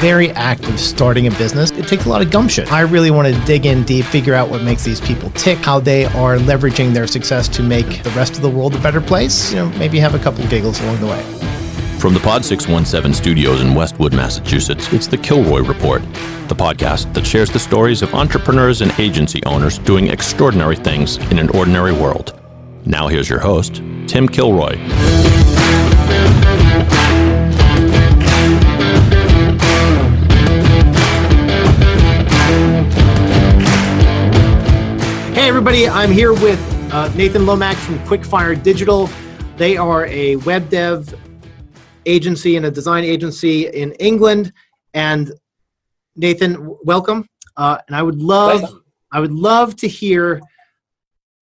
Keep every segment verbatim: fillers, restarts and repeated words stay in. Very active starting a business. It takes a lot of gumption. I really want to dig in deep, figure out what makes these people tick, how they are leveraging their success to make the rest of the world a better place. You know, maybe have a couple of giggles along the way. From the Pod six one seven studios in Westwood, Massachusetts, it's the Kilroy Report, the podcast that shares the stories of entrepreneurs and agency owners doing extraordinary things in an ordinary world. Now here's your host, Tim Kilroy. Hey everybody, I'm here with uh, Nathan Lomax from Quickfire Digital. They are a web dev agency and a design agency in England. And Nathan, welcome. Uh, and I would love, welcome. I would love to hear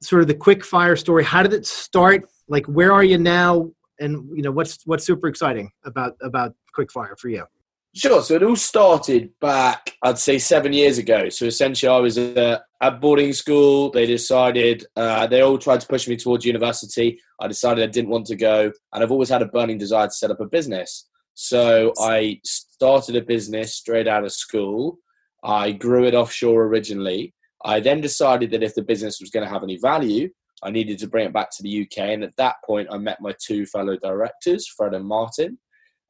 sort of the Quickfire story. How did it start? Like, where are you now? And you know, what's what's super exciting about about Quickfire for you? Sure. So it all started back, I'd say, seven years ago. So essentially, I was uh, at boarding school. They decided, uh, they all tried to push me towards university. I decided I didn't want to go. And I've always had a burning desire to set up a business. So I started a business straight out of school. I grew it offshore originally. I then decided that if the business was going to have any value, I needed to bring it back to the U K. And at that point, I met my two fellow directors, Fred and Martin.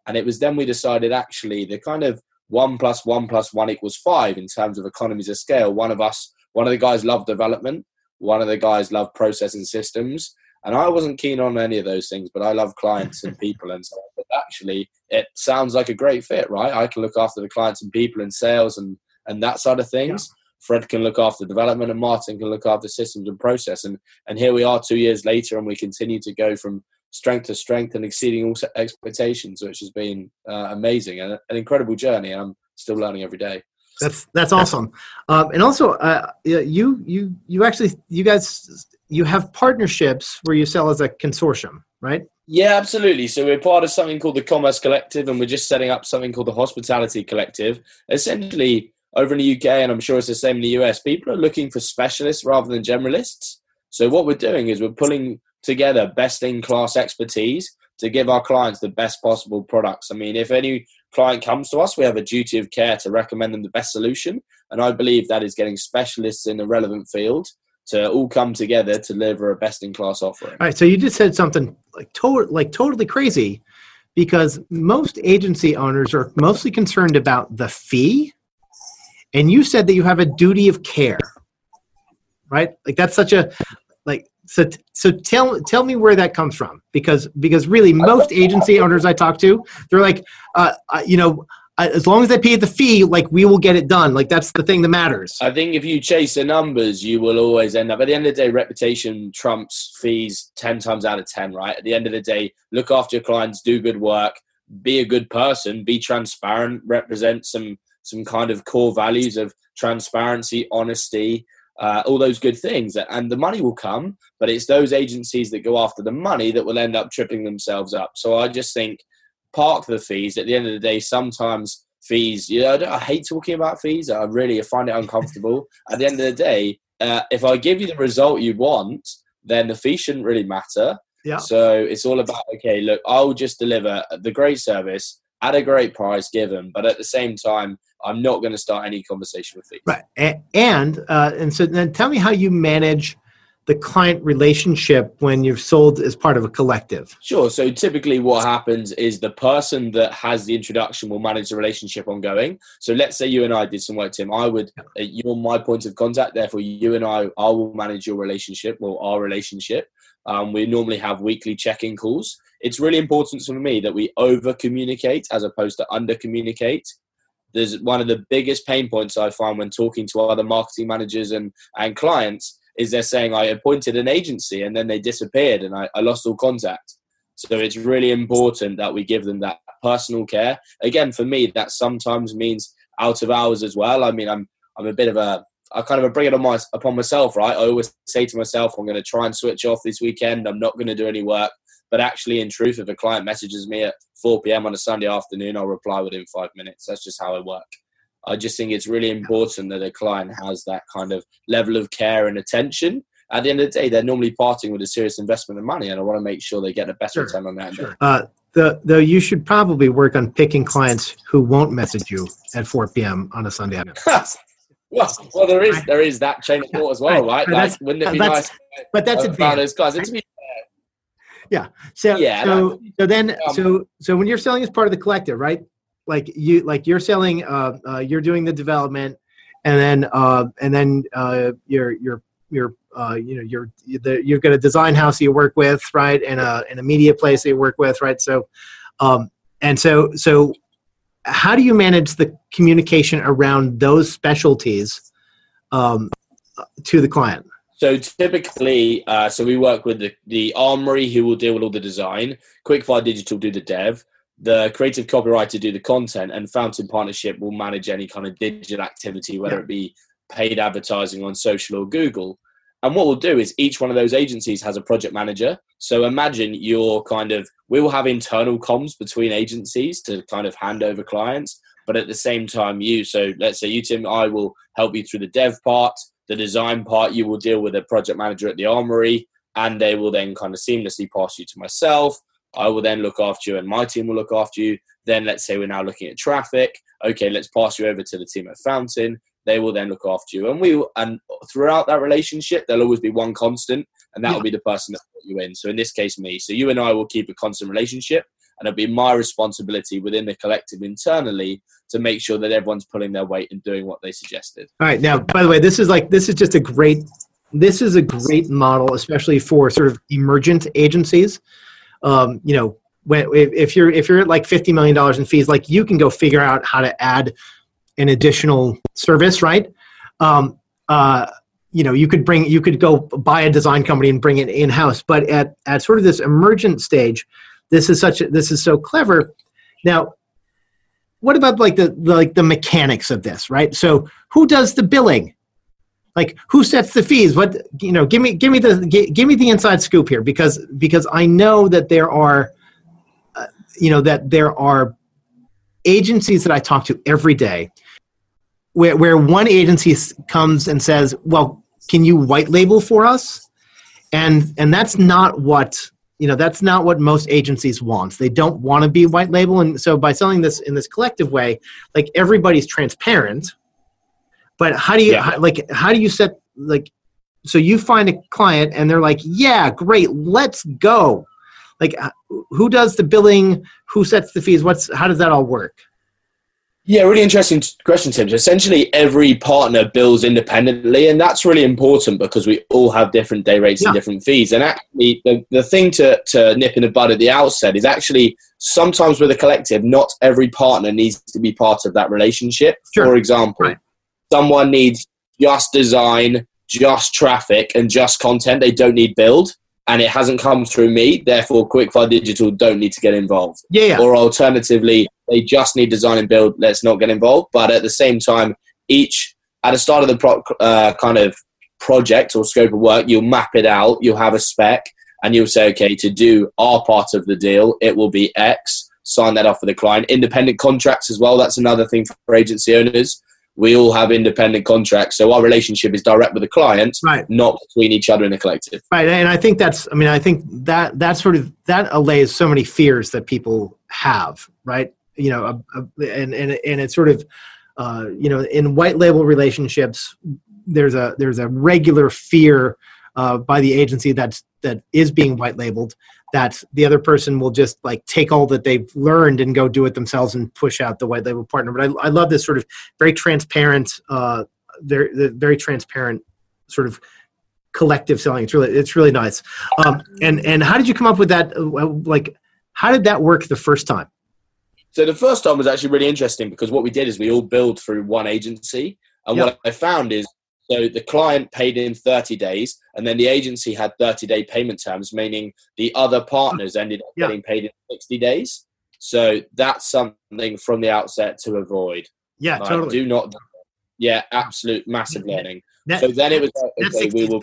And it was then we decided actually the kind of one plus one plus one equals five in terms of economies of scale. One of us, one of the guys loved development. One of the guys loved process and systems. And I wasn't keen on any of those things, but I love clients and people. And so but actually it sounds like a great fit, right? I can look after the clients and people and sales and, and that side of things. Yeah. Fred can look after development and Martin can look after systems and process. And, and here we are two years later and we continue to go from strength to strength and exceeding all expectations, which has been uh, amazing and an incredible journey. And I'm still learning every day. That's that's awesome. Um, and also, uh, you you you actually you guys you have partnerships where you sell as a consortium, right? Yeah, absolutely. So we're part of something called the Commerce Collective, and we're just setting up something called the Hospitality Collective. Essentially, over in the U K, and I'm sure it's the same in the U S, people are looking for specialists rather than generalists. So what we're doing is we're pulling together best-in-class expertise to give our clients the best possible products. I mean, if any client comes to us, we have a duty of care to recommend them the best solution. And I believe that is getting specialists in the relevant field to all come together to deliver a best-in-class offering. All right, so you just said something like, to- like totally crazy, because most agency owners are mostly concerned about the fee, and you said that you have a duty of care, right? Like that's such a... like. So, so tell tell me where that comes from, because because really most agency owners I talk to, they're like, uh, uh, you know, uh, as long as they pay the fee, like we will get it done. Like that's the thing that matters. I think if you chase the numbers, you will always end up. At the end of the day, reputation trumps fees ten times out of ten, right? At the end of the day, look after your clients, do good work, be a good person, be transparent, represent some some kind of core values of transparency, honesty, Uh, all those good things, and the money will come, but it's those agencies that go after the money that will end up tripping themselves up. So I just think park the fees. At the end of the day, sometimes fees, you know, I, don't, I hate talking about fees. I really I find it uncomfortable. At the end of the day, uh, if I give you the result you want, then the fee shouldn't really matter. Yeah. So it's all about, okay, look, I'll just deliver the great service at a great price given, but at the same time, I'm not going to start any conversation with fees. Right, and and, uh, and so then tell me how you manage the client relationship when you've sold as part of a collective. Sure. So typically what happens is the person that has the introduction will manage the relationship ongoing. So let's say you and I did some work, Tim. I would, uh, you're my point of contact. Therefore, you and I, I will manage your relationship or our relationship. Um, we normally have weekly check-in calls. It's really important for me that we over-communicate as opposed to under-communicate. There's one of the biggest pain points I find when talking to other marketing managers and, and clients is they're saying, I appointed an agency and then they disappeared and I, I lost all contact. So it's really important that we give them that personal care. Again, for me, that sometimes means out of hours as well. I mean, I'm I'm a bit of a, I kind of bring it on my, upon myself, right? I always say to myself, I'm going to try and switch off this weekend. I'm not going to do any work. But actually, in truth, if a client messages me at four p.m. on a Sunday afternoon, I'll reply within five minutes. That's just how I work. I just think it's really important that a client has that kind of level of care and attention. At the end of the day, they're normally parting with a serious investment of money, and I want to make sure they get the best sure. return on that. Sure. Uh, the, though you should probably work on picking clients who won't message you at four p.m. on a Sunday afternoon. Well, well, there is there is that chain of thought as well, right? Like, wouldn't it be nice? But that's a those guys. It's yeah. So yeah, so, that, so then um, so so when you're selling as part of the collective, right? Like you like you're selling, uh, uh, you're doing the development, and then uh, and then uh, you're you're you're uh, you know you're the, you've got a design house that you work with, right? And a and a media place that you work with, right? So, um, and so so. How do you manage the communication around those specialties um, to the client? So typically, uh, so we work with the, the Armory, who will deal with all the design. Quickfire Digital do the dev. The Creative Copywriter do the content, and Fountain Partnership will manage any kind of digital activity, whether yeah. it be paid advertising on social or Google. And what we'll do is each one of those agencies has a project manager. So imagine you're kind of, we will have internal comms between agencies to kind of hand over clients. But at the same time, you, so let's say you, Tim, I will help you through the dev part, the design part, you will deal with a project manager at the Armory, and they will then kind of seamlessly pass you to myself. I will then look after you and my team will look after you. Then let's say we're now looking at traffic. Okay, let's pass you over to the team at Fountain. They will then look after you. And we and throughout that relationship, there'll always be one constant, and that will yeah. be the person that put you in. So in this case, me. So you and I will keep a constant relationship, and it'll be my responsibility within the collective internally to make sure that everyone's pulling their weight and doing what they suggested. All right. Now, by the way, this is like this is just a great this is a great model, especially for sort of emergent agencies. Um, you know, when, if you're if you're at like fifty million dollars in fees, like you can go figure out how to add an additional service, right? Um, uh, you know, you could bring, you could go buy a design company and bring it in-house, but at, at sort of this emergent stage, this is such, a, this is so clever. Now, what about like the, like the mechanics of this, right? So who does the billing? Like who sets the fees? What, you know, give me, give me the, give, give me the inside scoop here, because, because I know that there are, uh, you know, that there are agencies that I talk to every day Where where one agency comes and says, well, can you white label for us? And and that's not what, you know, that's not what most agencies want. They don't want to be white label. And so by selling this in this collective way, like everybody's transparent, but how do you, yeah. how, like, how do you set, like, so you find a client and they're like, yeah, great, let's go. Like who does the billing? Who sets the fees? What's, how does that all work? Yeah, really interesting question, Tim. So essentially, every partner bills independently, and that's really important because we all have different day rates yeah. and different fees. And actually, the, the thing to, to nip in the bud at the outset is actually sometimes with a collective, not every partner needs to be part of that relationship. Sure. For example, right. someone needs just design, just traffic, and just content. They don't need build. And it hasn't come through me, therefore Quickfire Digital don't need to get involved. Yeah, yeah. Or alternatively, they just need design and build, let's not get involved. But at the same time, each, at the start of the pro, uh, kind of project or scope of work, you'll map it out, you'll have a spec, and you'll say, okay, to do our part of the deal, it will be X, sign that off for the client. Independent contracts as well, that's another thing for agency owners. We all have independent contracts, so our relationship is direct with the client, right. not between each other in a collective. Right, and I think that's, I mean, I think that that sort of, that allays so many fears that people have, right? You know, uh, and and and it's sort of, uh, you know, in white label relationships, there's a there's a regular fear uh, by the agency that's, that is being white labeled, that the other person will just like take all that they've learned and go do it themselves and push out the white label partner. But I, I love this sort of very transparent, uh, very, very transparent sort of collective selling. It's really, it's really nice. Um, and, and how did you come up with that? Like, how did that work the first time? So the first time was actually really interesting because what we did is we all billed through one agency. And yep. what I found is So the client paid in thirty days, and then the agency had thirty-day payment terms, meaning the other partners ended up yeah. getting paid in sixty days. So that's something from the outset to avoid. Yeah, like, totally. Do not. Yeah, absolute massive learning. That, so then it was like, okay, we will.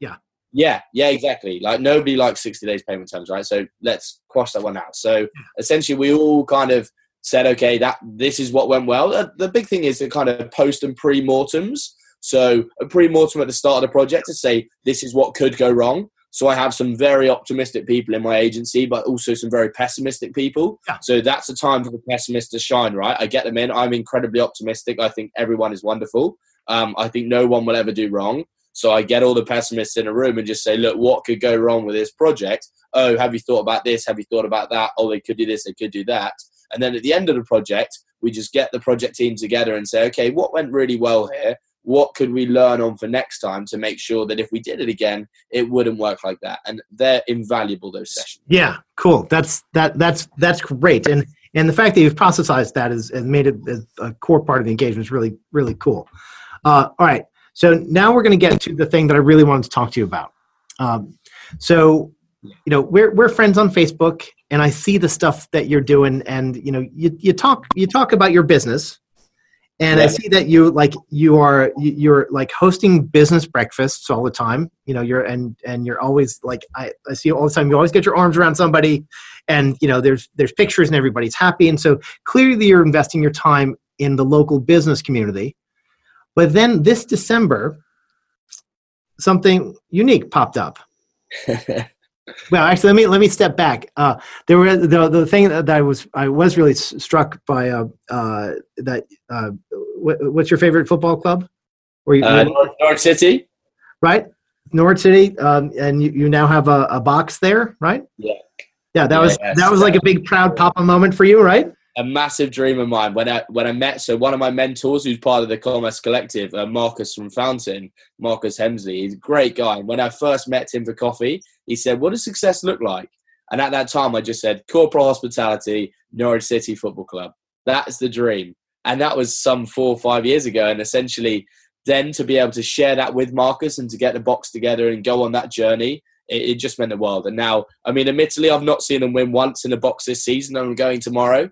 Yeah. Yeah, yeah, exactly. Like nobody likes sixty days payment terms, right? So let's cross that one out. So yeah. essentially we all kind of said, okay, that this is what went well. The, the big thing is the kind of post and pre-mortems. So a pre-mortem at the start of the project to say, this is what could go wrong. So I have some very optimistic people in my agency, but also some very pessimistic people. Yeah. So that's a time for the pessimists to shine, right? I get them in. I'm incredibly optimistic. I think everyone is wonderful. Um, I think no one will ever do wrong. So I get all the pessimists in a room and just say, look, what could go wrong with this project? Oh, have you thought about this? Have you thought about that? Oh, they could do this. They could do that. And then at the end of the project, we just get the project team together and say, okay, what went really well here? What could we learn on for next time to make sure that if we did it again, it wouldn't work like that? And they're invaluable, those sessions. Yeah, cool. That's that that's that's great. And and the fact that you've processized that is and made it a core part of the engagement is really, really cool. Uh, all right. So now we're going to get to the thing that I really wanted to talk to you about. Um, so, you know, we're we're friends on Facebook, and I see the stuff that you're doing, and you know, you you talk you talk about your business. And I see that you like you are you're like hosting business breakfasts all the time. You know, you're and and you're always like I, I see you all the time. You always get your arms around somebody, and you know there's there's pictures and everybody's happy. And so clearly you're investing your time in the local business community. But then this December, something unique popped up. Well, actually, let me let me step back. Uh, there were the the thing that I was I was really s- struck by uh, uh, that. Uh, w- what's your favorite football club? Or uh, Norwich City, right? Norwich City, um, and you, you now have a, a box there, right? Yeah, yeah. That yeah, was yes. that was like a big proud papa moment for you, right? A massive dream of mine. When I when I met, so one of my mentors, who's part of the Commerce Collective, uh, Marcus from Fountain, Marcus Hemsley, he's a great guy. When I first met him for coffee, he said, "What does success look like?" And at that time, I just said, "Corporate hospitality, Norwich City Football Club. That's the dream." And that was some four or five years ago. And essentially, then to be able to share that with Marcus and to get the box together and go on that journey. It just meant the world. And now, I mean, admittedly, I've not seen them win once in a box this season. I'm going tomorrow.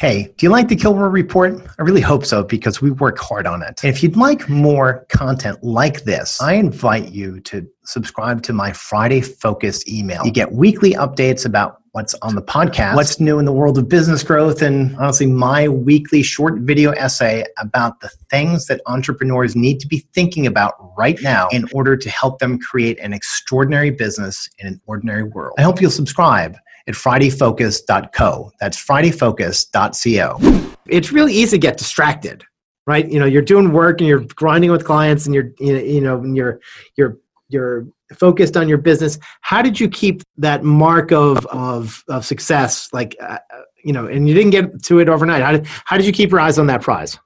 Hey, do you like the Kilroy Report? I really hope so because we work hard on it. And if you'd like more content like this, I invite you to subscribe to my Friday Focus email. You get weekly updates about what's on the podcast, what's new in the world of business growth, and honestly, my weekly short video essay about the things that entrepreneurs need to be thinking about right now in order to help them create an extraordinary business in an ordinary world. I hope you'll subscribe at Friday Focus dot co. That's Friday Focus dot co. It's really easy to get distracted, right? You know, you're doing work and you're grinding with clients and you're, you know, and you're, you're, you're focused on your business. How did you keep that mark of, of, of success? Like, uh, you know, and you didn't get to it overnight. How did, how did you keep your eyes on that prize?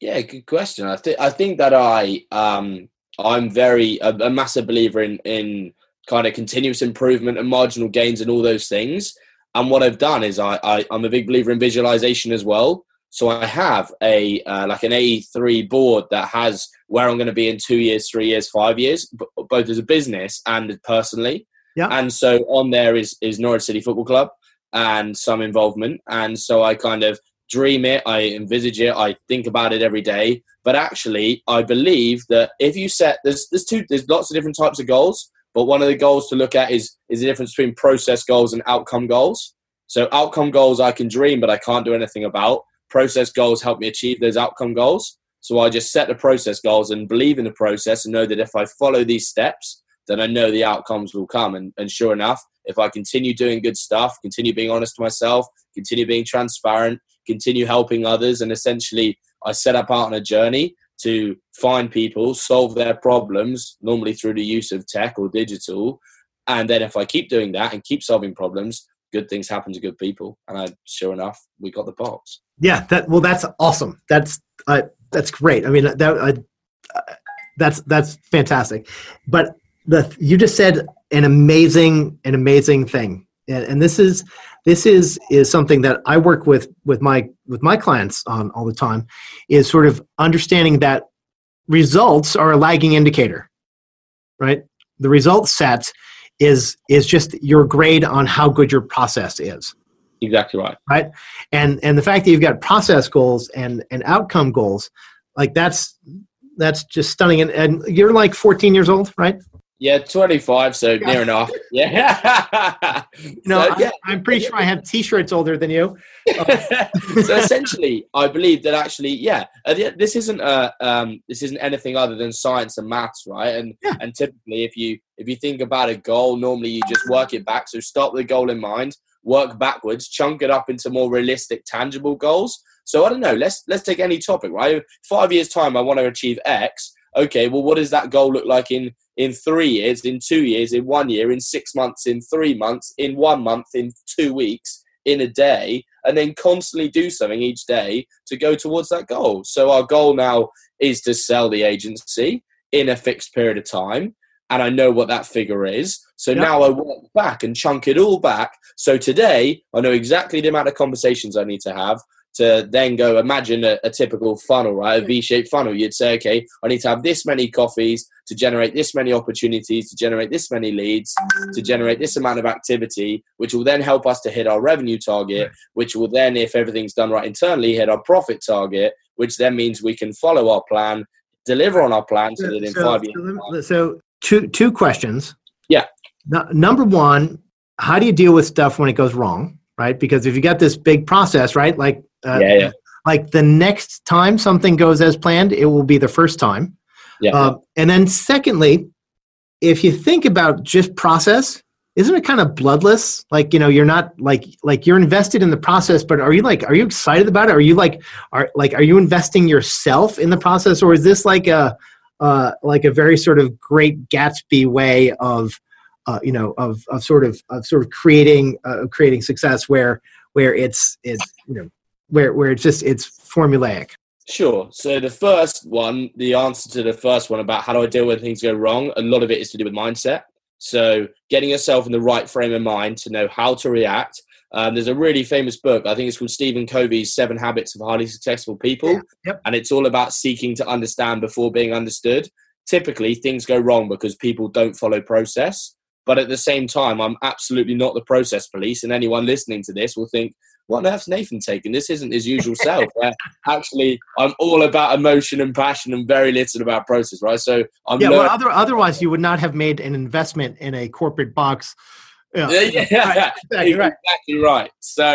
Yeah, good question. I think, I think that I, um, I'm very, a, a massive believer in, in, kind of continuous improvement and marginal gains and all those things. And what I've done is I, I, I'm a big believer in visualization as well. So I have a uh, like an A three board that has where I'm going to be in two years, three years, five years, b- both as a business and personally. Yeah. And so on there is, is Norwich City Football Club and some involvement. And so I kind of dream it, I envisage it, I think about it every day. But actually, I believe that if you set, there's there's two, there's lots of different types of goals. But one of the goals to look at is is the difference between process goals and outcome goals. So outcome goals I can dream, but I can't do anything about. Process goals help me achieve those outcome goals. So I just set the process goals and believe in the process and know that if I follow these steps, then I know the outcomes will come. And, and sure enough, if I continue doing good stuff, continue being honest to myself, continue being transparent, continue helping others, and essentially I set up out on a journey to find people, solve their problems, normally through the use of tech or digital. And then if I keep doing that and keep solving problems, good things happen to good people. And I, sure enough, we got the box. Yeah, that well, that's awesome. That's uh, that's great. I mean, that uh, that's that's fantastic. But the you just said an amazing, an amazing thing. And, and this is this is, is something that I work with with my with my clients on all the time, is sort of understanding that results are a lagging indicator, right? The result set is is just your grade on how good your process is. Exactly right. Right? And and the fact that you've got process goals and, and outcome goals, like that's that's just stunning. And, and you're like fourteen years old, right? Yeah, twenty-five, so yeah. Near enough. Yeah. you know, so, yeah. I, I'm pretty sure I have T-shirts older than you. Uh, so essentially, I believe that actually, yeah, this isn't a um, this isn't anything other than science and maths, right? And yeah. and typically, if you if you think about a goal, normally you just work it back. So start with a goal in mind, work backwards, chunk it up into more realistic, tangible goals. So I don't know. Let's let's take any topic, right? Five years time, I want to achieve X. Okay, well, what does that goal look like in, in three years, in two years, in one year, in six months, in three months, in one month, in two weeks, in a day, and then constantly do something each day to go towards that goal. So our goal now is to sell the agency in a fixed period of time, and I know what that figure is. So yep. now I walk back and chunk it all back. So today, I know exactly the amount of conversations I need to have, to then go imagine a, a typical funnel, right? A V-shaped funnel. You'd say, okay, I need to have this many coffees to generate this many opportunities, to generate this many leads, to generate this amount of activity, which will then help us to hit our revenue target, which will then, if everything's done right internally, hit our profit target, which then means we can follow our plan, deliver on our plan so that in so, five years. So two two questions. Yeah. No, number one, how do you deal with stuff when it goes wrong, right? Because if you got this big process, right, like, Uh, yeah, yeah. Like the next time something goes as planned, it will be the first time. Yeah. Uh, and then secondly, if you think about just process, isn't it kind of bloodless? Like, you know, you're not like, like you're invested in the process, but are you like, are you excited about it? Are you like, are like, are you investing yourself in the process? Or is this like a, uh, like a very sort of Great Gatsby way of, uh, you know, of, of sort of, of sort of creating, uh, creating success where, where it's, it's, you know, Where where it's just, it's formulaic. Sure. So the first one, the answer to the first one about how do I deal when things go wrong, a lot of it is to do with mindset. So getting yourself in the right frame of mind to know how to react. Um, there's a really famous book, I think it's called Stephen Covey's Seven Habits of Highly Successful People. Yeah. Yep. And it's all about seeking to understand before being understood. Typically, things go wrong because people don't follow process. But at the same time, I'm absolutely not the process police. And anyone listening to this will think, what on earth's Nathan taken? This isn't his usual self. Where actually, I'm all about emotion and passion and very little about process, right? So I'm yeah, learning- well, other, otherwise you would not have made an investment in a corporate box. Yeah, yeah, yeah, yeah. Right. Exactly, right. exactly right. So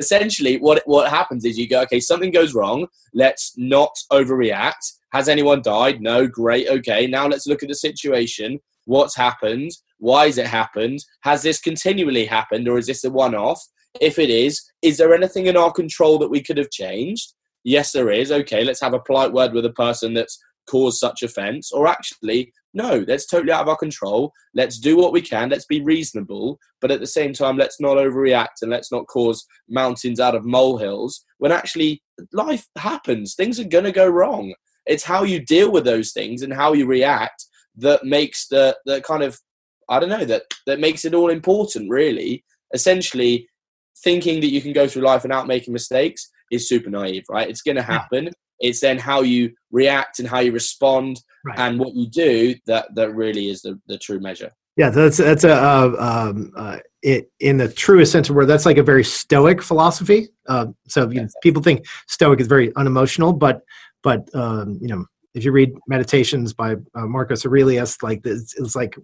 essentially what what happens is you go, okay, something goes wrong. Let's not overreact. Has anyone died? No, great. Okay, now let's look at the situation. What's happened? Why has it happened? Has this continually happened or is this a one-off? If it is, is there anything in our control that we could have changed? Yes, there is. Okay, let's have a polite word with a person that's caused such offense. Or actually, no, that's totally out of our control. Let's do what we can. Let's be reasonable. But at the same time, let's not overreact and let's not cause mountains out of molehills when actually life happens. Things are going to go wrong. It's how you deal with those things and how you react that makes the, the kind of, I don't know, that, that makes it all important, really. Essentially, thinking that you can go through life without making mistakes is super naive, right? It's going to happen. Yeah. It's then how you react and how you respond right. and what you do that, that really is the, the true measure. Yeah, that's that's a uh, um, uh, it, in the truest sense of the word. That's like a very stoic philosophy. Uh, so you know, people think stoic is very unemotional, but but um, you know, if you read Meditations by uh, Marcus Aurelius, like this, it's like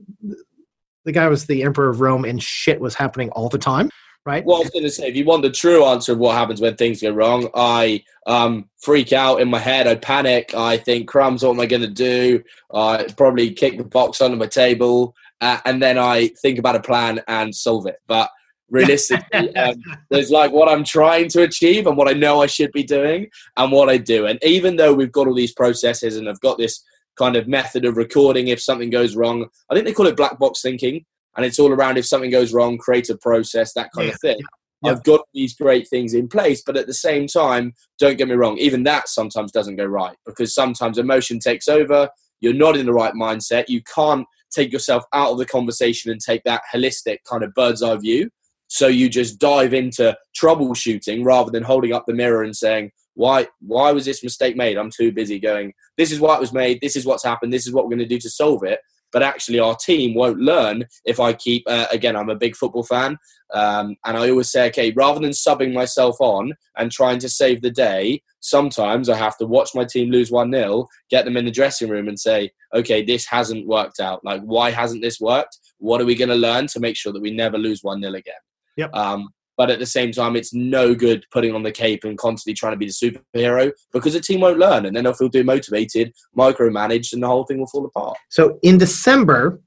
the guy was the emperor of Rome, and shit was happening all the time. Right. Well, I was going to say, if you want the true answer of what happens when things go wrong, I um, freak out in my head. I panic. I think, crumbs, what am I going to do? I uh, probably kick the box under my table. Uh, and then I think about a plan and solve it. But realistically, um, there's like what I'm trying to achieve and what I know I should be doing and what I do. And even though we've got all these processes and I've got this kind of method of recording if something goes wrong, I think they call it black box thinking. And it's all around if something goes wrong, create a process, that kind yeah, of thing. Yeah. I've got these great things in place, but at the same time, don't get me wrong, even that sometimes doesn't go right because sometimes emotion takes over. You're not in the right mindset. You can't take yourself out of the conversation and take that holistic kind of bird's eye view. So you just dive into troubleshooting rather than holding up the mirror and saying, Why why was this mistake made? I'm too busy going, this is why it was made, this is what's happened, this is what we're going to do to solve it. But actually our team won't learn if I keep, uh, again, I'm a big football fan, um, and I always say, okay, rather than subbing myself on and trying to save the day, sometimes I have to watch my team lose one nil, get them in the dressing room and say, okay, this hasn't worked out. Like, why hasn't this worked? What are we going to learn to make sure that we never lose one nil again? Yep. Um, but at the same time, it's no good putting on the cape and constantly trying to be the superhero, because a team won't learn and then they'll feel demotivated, micromanaged, and the whole thing will fall apart. So in December,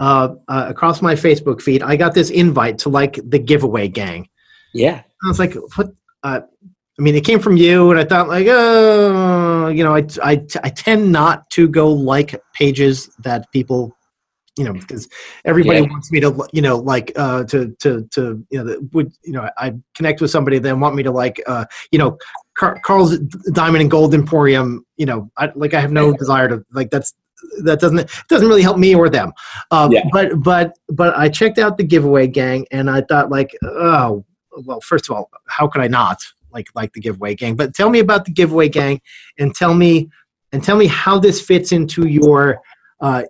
uh, uh, across my Facebook feed, I got this invite to like the Giveaway Gang. Yeah. I was like, what? Uh, I mean, it came from you, and I thought like, oh, you know, I, I, I tend not to go like pages that people, you know, because everybody yeah. wants me to, you know, like uh, to, to, to, you know, the, would, you know, I connect with somebody, they want me to like, uh, you know, Car- Carl's Diamond and Gold Emporium, you know, I, like I have no desire to like, that's, that doesn't, it doesn't really help me or them. Um, yeah. But, but, but I checked out the Giveaway Gang, and I thought like, oh, well, first of all, how could I not like, like the Giveaway Gang? But tell me about the Giveaway Gang, and tell me, and tell me how this fits into your, uh,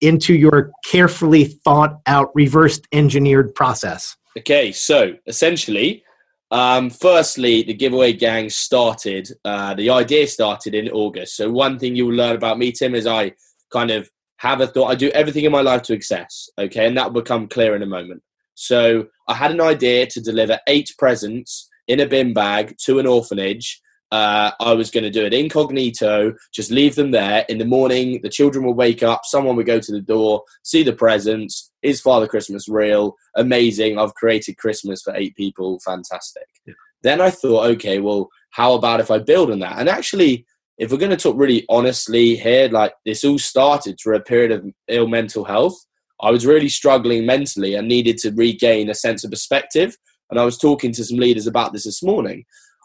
into your carefully thought out, reverse engineered process. Okay, so essentially, um, firstly, the Giveaway Gang started, uh, the idea started in August. So one thing you will learn about me, Tim, is I kind of have a thought. I do everything in my life to excess, okay? And that will become clear in a moment. So I had an idea to deliver eight presents in a bin bag to an orphanage. Uh, I was going to do it incognito, just leave them there. In the morning, the children would wake up, someone would go to the door, see the presents. Is Father Christmas real? Amazing. I've created Christmas for eight people. Fantastic. Yeah. Then I thought, okay, well, how about if I build on that? And actually, if we're going to talk really honestly here, like this all started through a period of ill mental health. I was really struggling mentally and needed to regain a sense of perspective. And I was talking to some leaders about this this morning.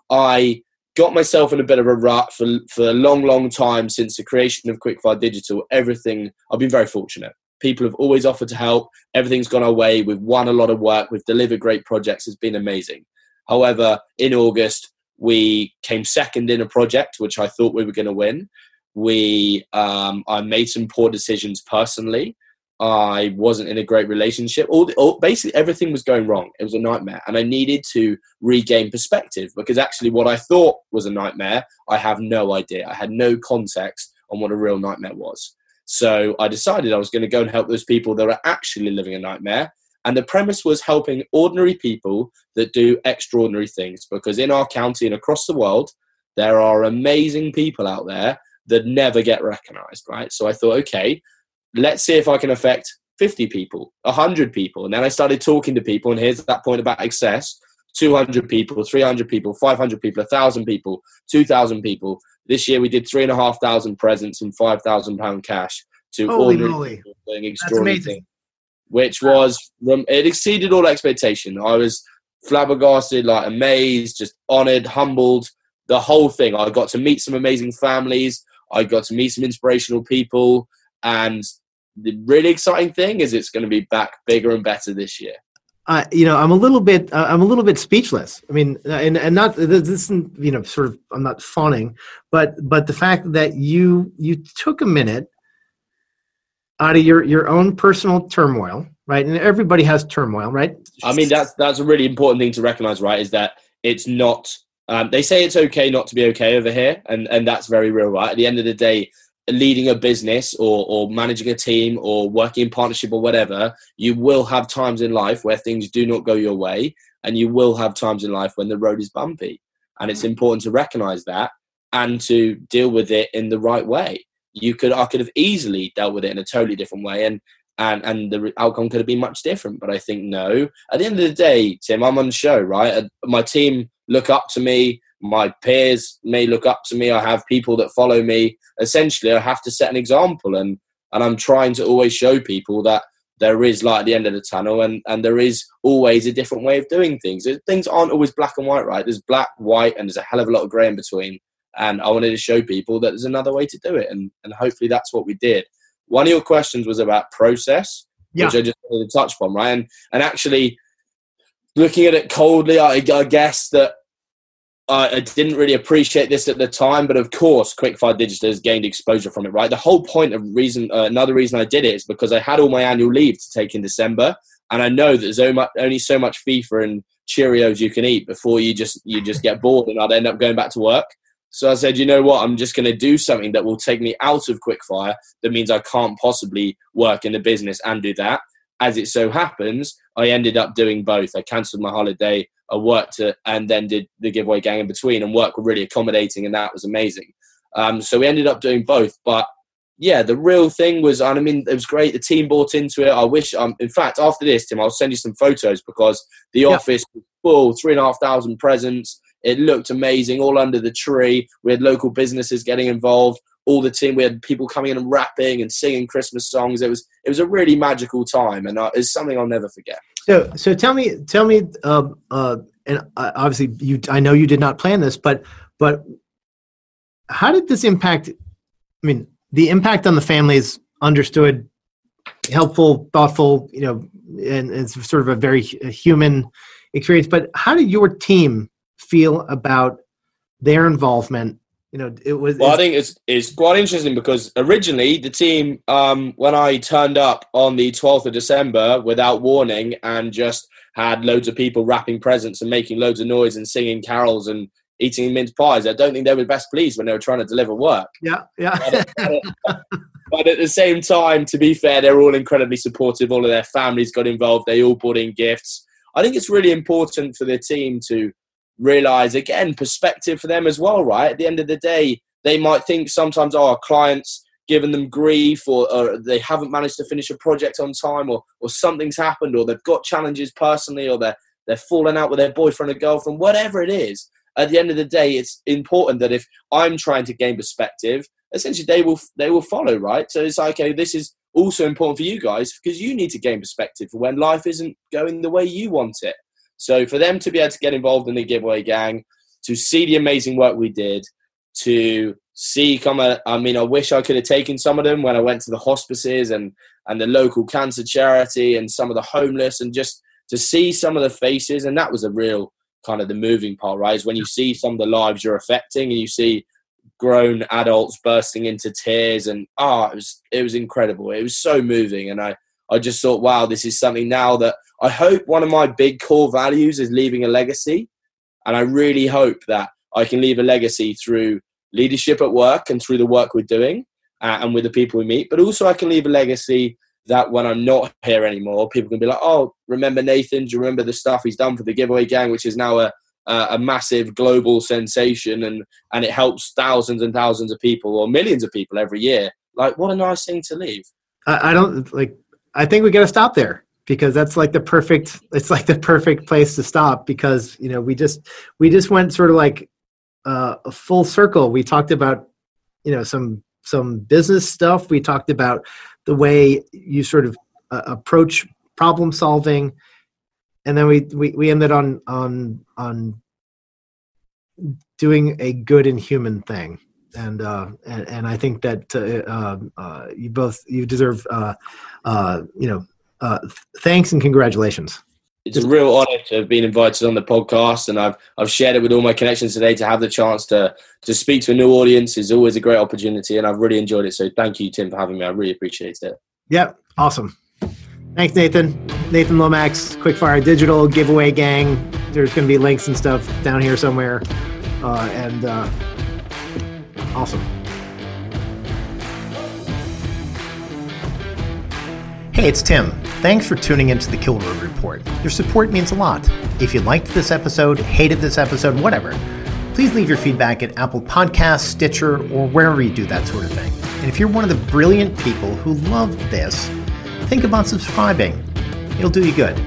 I got myself in a bit of a rut for for a long, long time since the creation of Quickfire Digital. Everything, I've been very fortunate. People have always offered to help. Everything's gone our way. We've won a lot of work. We've delivered great projects. It's been amazing. However, in August, we came second in a project, which I thought we were going to win. We, um, I made some poor decisions personally. I wasn't in a great relationship. All, the, all basically everything was going wrong. It was a nightmare, and I needed to regain perspective, because actually what I thought was a nightmare, I have no idea. I had no context on what a real nightmare was. So I decided I was going to go and help those people that are actually living a nightmare. And the premise was helping ordinary people that do extraordinary things, because in our county and across the world, there are amazing people out there that never get recognized, right? So I thought, okay, let's see if I can affect fifty people, one hundred people. And then I started talking to people, and here's that point about excess, two hundred people, three hundred people, five hundred people, one thousand people, two thousand people. This year we did three thousand five hundred presents and five thousand pounds cash to Holy ordinary moly. People doing extraordinary things, which was, it exceeded all expectation. I was flabbergasted, like amazed, just honored, humbled, the whole thing. I got to meet some amazing families. I got to meet some inspirational people. And the really exciting thing is it's going to be back bigger and better this year. Uh, you know, I'm a little bit, uh, I'm a little bit speechless. I mean, and, and not, this isn't, you know, sort of, I'm not fawning, but, but the fact that you, you took a minute out of your, your own personal turmoil, right? And everybody has turmoil, right? I mean, that's, that's a really important thing to recognize, right? Is that it's not, um, they say it's okay not to be okay over here. And, and that's very real, right? At the end of the day, leading a business or, or managing a team or working in partnership or whatever, you will have times in life where things do not go your way, and you will have times in life when the road is bumpy. And it's important to recognize that and to deal with it in the right way. You could, I could have easily dealt with it in a totally different way, and, and, and the outcome could have been much different. But I think, no, at the end of the day, Tim, I'm on the show, right? My team look up to me. My peers may look up to me. I have people that follow me. Essentially, I have to set an example, and, and I'm trying to always show people that there is light at the end of the tunnel, and, and there is always a different way of doing things. Things aren't always black and white, right? There's black, white, and there's a hell of a lot of grey in between. And I wanted to show people that there's another way to do it, and, and hopefully that's what we did. One of your questions was about process, yeah. which I just wanted to touch upon, right? And, and actually, looking at it coldly, I, I guess that uh, I didn't really appreciate this at the time, but of course, Quickfire Digital has gained exposure from it, right? The whole point of reason, uh, another reason I did it is because I had all my annual leave to take in December, and I know that there's only so much FIFA and Cheerios you can eat before you just you just get bored, and I'd end up going back to work. So I said, you know what, I'm just going to do something that will take me out of Quickfire. That means I can't possibly work in the business and do that. As it so happens, I ended up doing both. I cancelled my holiday, I worked at, and then did the Giveaway Gang in between, and work were really accommodating, and that was amazing. Um, so we ended up doing both. But yeah, the real thing was, and I mean, it was great. The team bought into it. I wish, um, in fact, after this, Tim, I'll send you some photos because the yeah. office was full, three and a half thousand presents. It looked amazing, all under the tree. We had local businesses getting involved. All the team, we had people coming in and rapping and singing Christmas songs. It was it was a really magical time, and I, it's something I'll never forget. So, so tell me, tell me, uh, uh, and obviously, you, I know you did not plan this, but but how did this impact? I mean, the impact on the families, understood, helpful, thoughtful, you know, and it's sort of a very human experience. But how did your team feel about their involvement? You know, it was. Well, I think it's it's quite interesting because originally the team, um, when I turned up on the twelfth of December without warning and just had loads of people wrapping presents and making loads of noise and singing carols and eating mince pies, I don't think they were best pleased when they were trying to deliver work. Yeah, yeah. But, but at the same time, to be fair, they're all incredibly supportive. All of their families got involved. They all brought in gifts. I think it's really important for the team to realize, again, perspective for them as well, right? At the end of the day, they might think sometimes, oh, our clients giving them grief, or, or they haven't managed to finish a project on time, or or something's happened, or they've got challenges personally, or they're, they're falling out with their boyfriend or girlfriend, whatever it is. At the end of the day, it's important that if I'm trying to gain perspective, essentially they will they will follow, right? So it's like, okay, this is also important for you guys because you need to gain perspective for when life isn't going the way you want it. So for them to be able to get involved in the Giveaway Gang, to see the amazing work we did, to see, come a, I mean, I wish I could have taken some of them when I went to the hospices and, and the local cancer charity and some of the homeless, and just to see some of the faces. And that was a real kind of the moving part, right? Is when you see some of the lives you're affecting and you see grown adults bursting into tears, and ah, oh, it was, it was incredible. It was so moving. And I, I just thought, wow, this is something now that I hope one of my big core values is leaving a legacy. And I really hope that I can leave a legacy through leadership at work and through the work we're doing uh, and with the people we meet. But also I can leave a legacy that when I'm not here anymore, people can be like, oh, remember Nathan? Do you remember the stuff he's done for the Giveaway Gang, which is now a, a, a massive global sensation, and, and it helps thousands and thousands of people, or millions of people every year. Like, what a nice thing to leave. I, I don't like... I think we got to stop there, because that's like the perfect, it's like the perfect place to stop, because, you know, we just, we just went sort of like uh, a full circle. We talked about, you know, some, some business stuff. We talked about the way you sort of uh, approach problem solving. And then we, we, we ended on, on, on doing a good and human thing. And, uh, and and I think that uh, uh, you both you deserve uh, uh, you know uh, thanks and congratulations. It's a real honor to have been invited on the podcast, and I've I've shared it with all my connections today. To have the chance to to speak to a new audience is always a great opportunity, and I've really enjoyed it. So thank you, Tim, for having me. I really appreciate it. Yep, awesome. Thanks, Nathan. Nathan Lomax, Quickfire Digital, Giveaway Gang. There's going to be links and stuff down here somewhere, uh, and. Uh, Awesome. Hey, it's Tim. Thanks for tuning into the Kilroy Report. Your support means a lot. If you liked this episode, hated this episode, whatever, please leave your feedback at Apple Podcasts, Stitcher, or wherever you do that sort of thing. And if you're one of the brilliant people who loved this, think about subscribing. It'll do you good.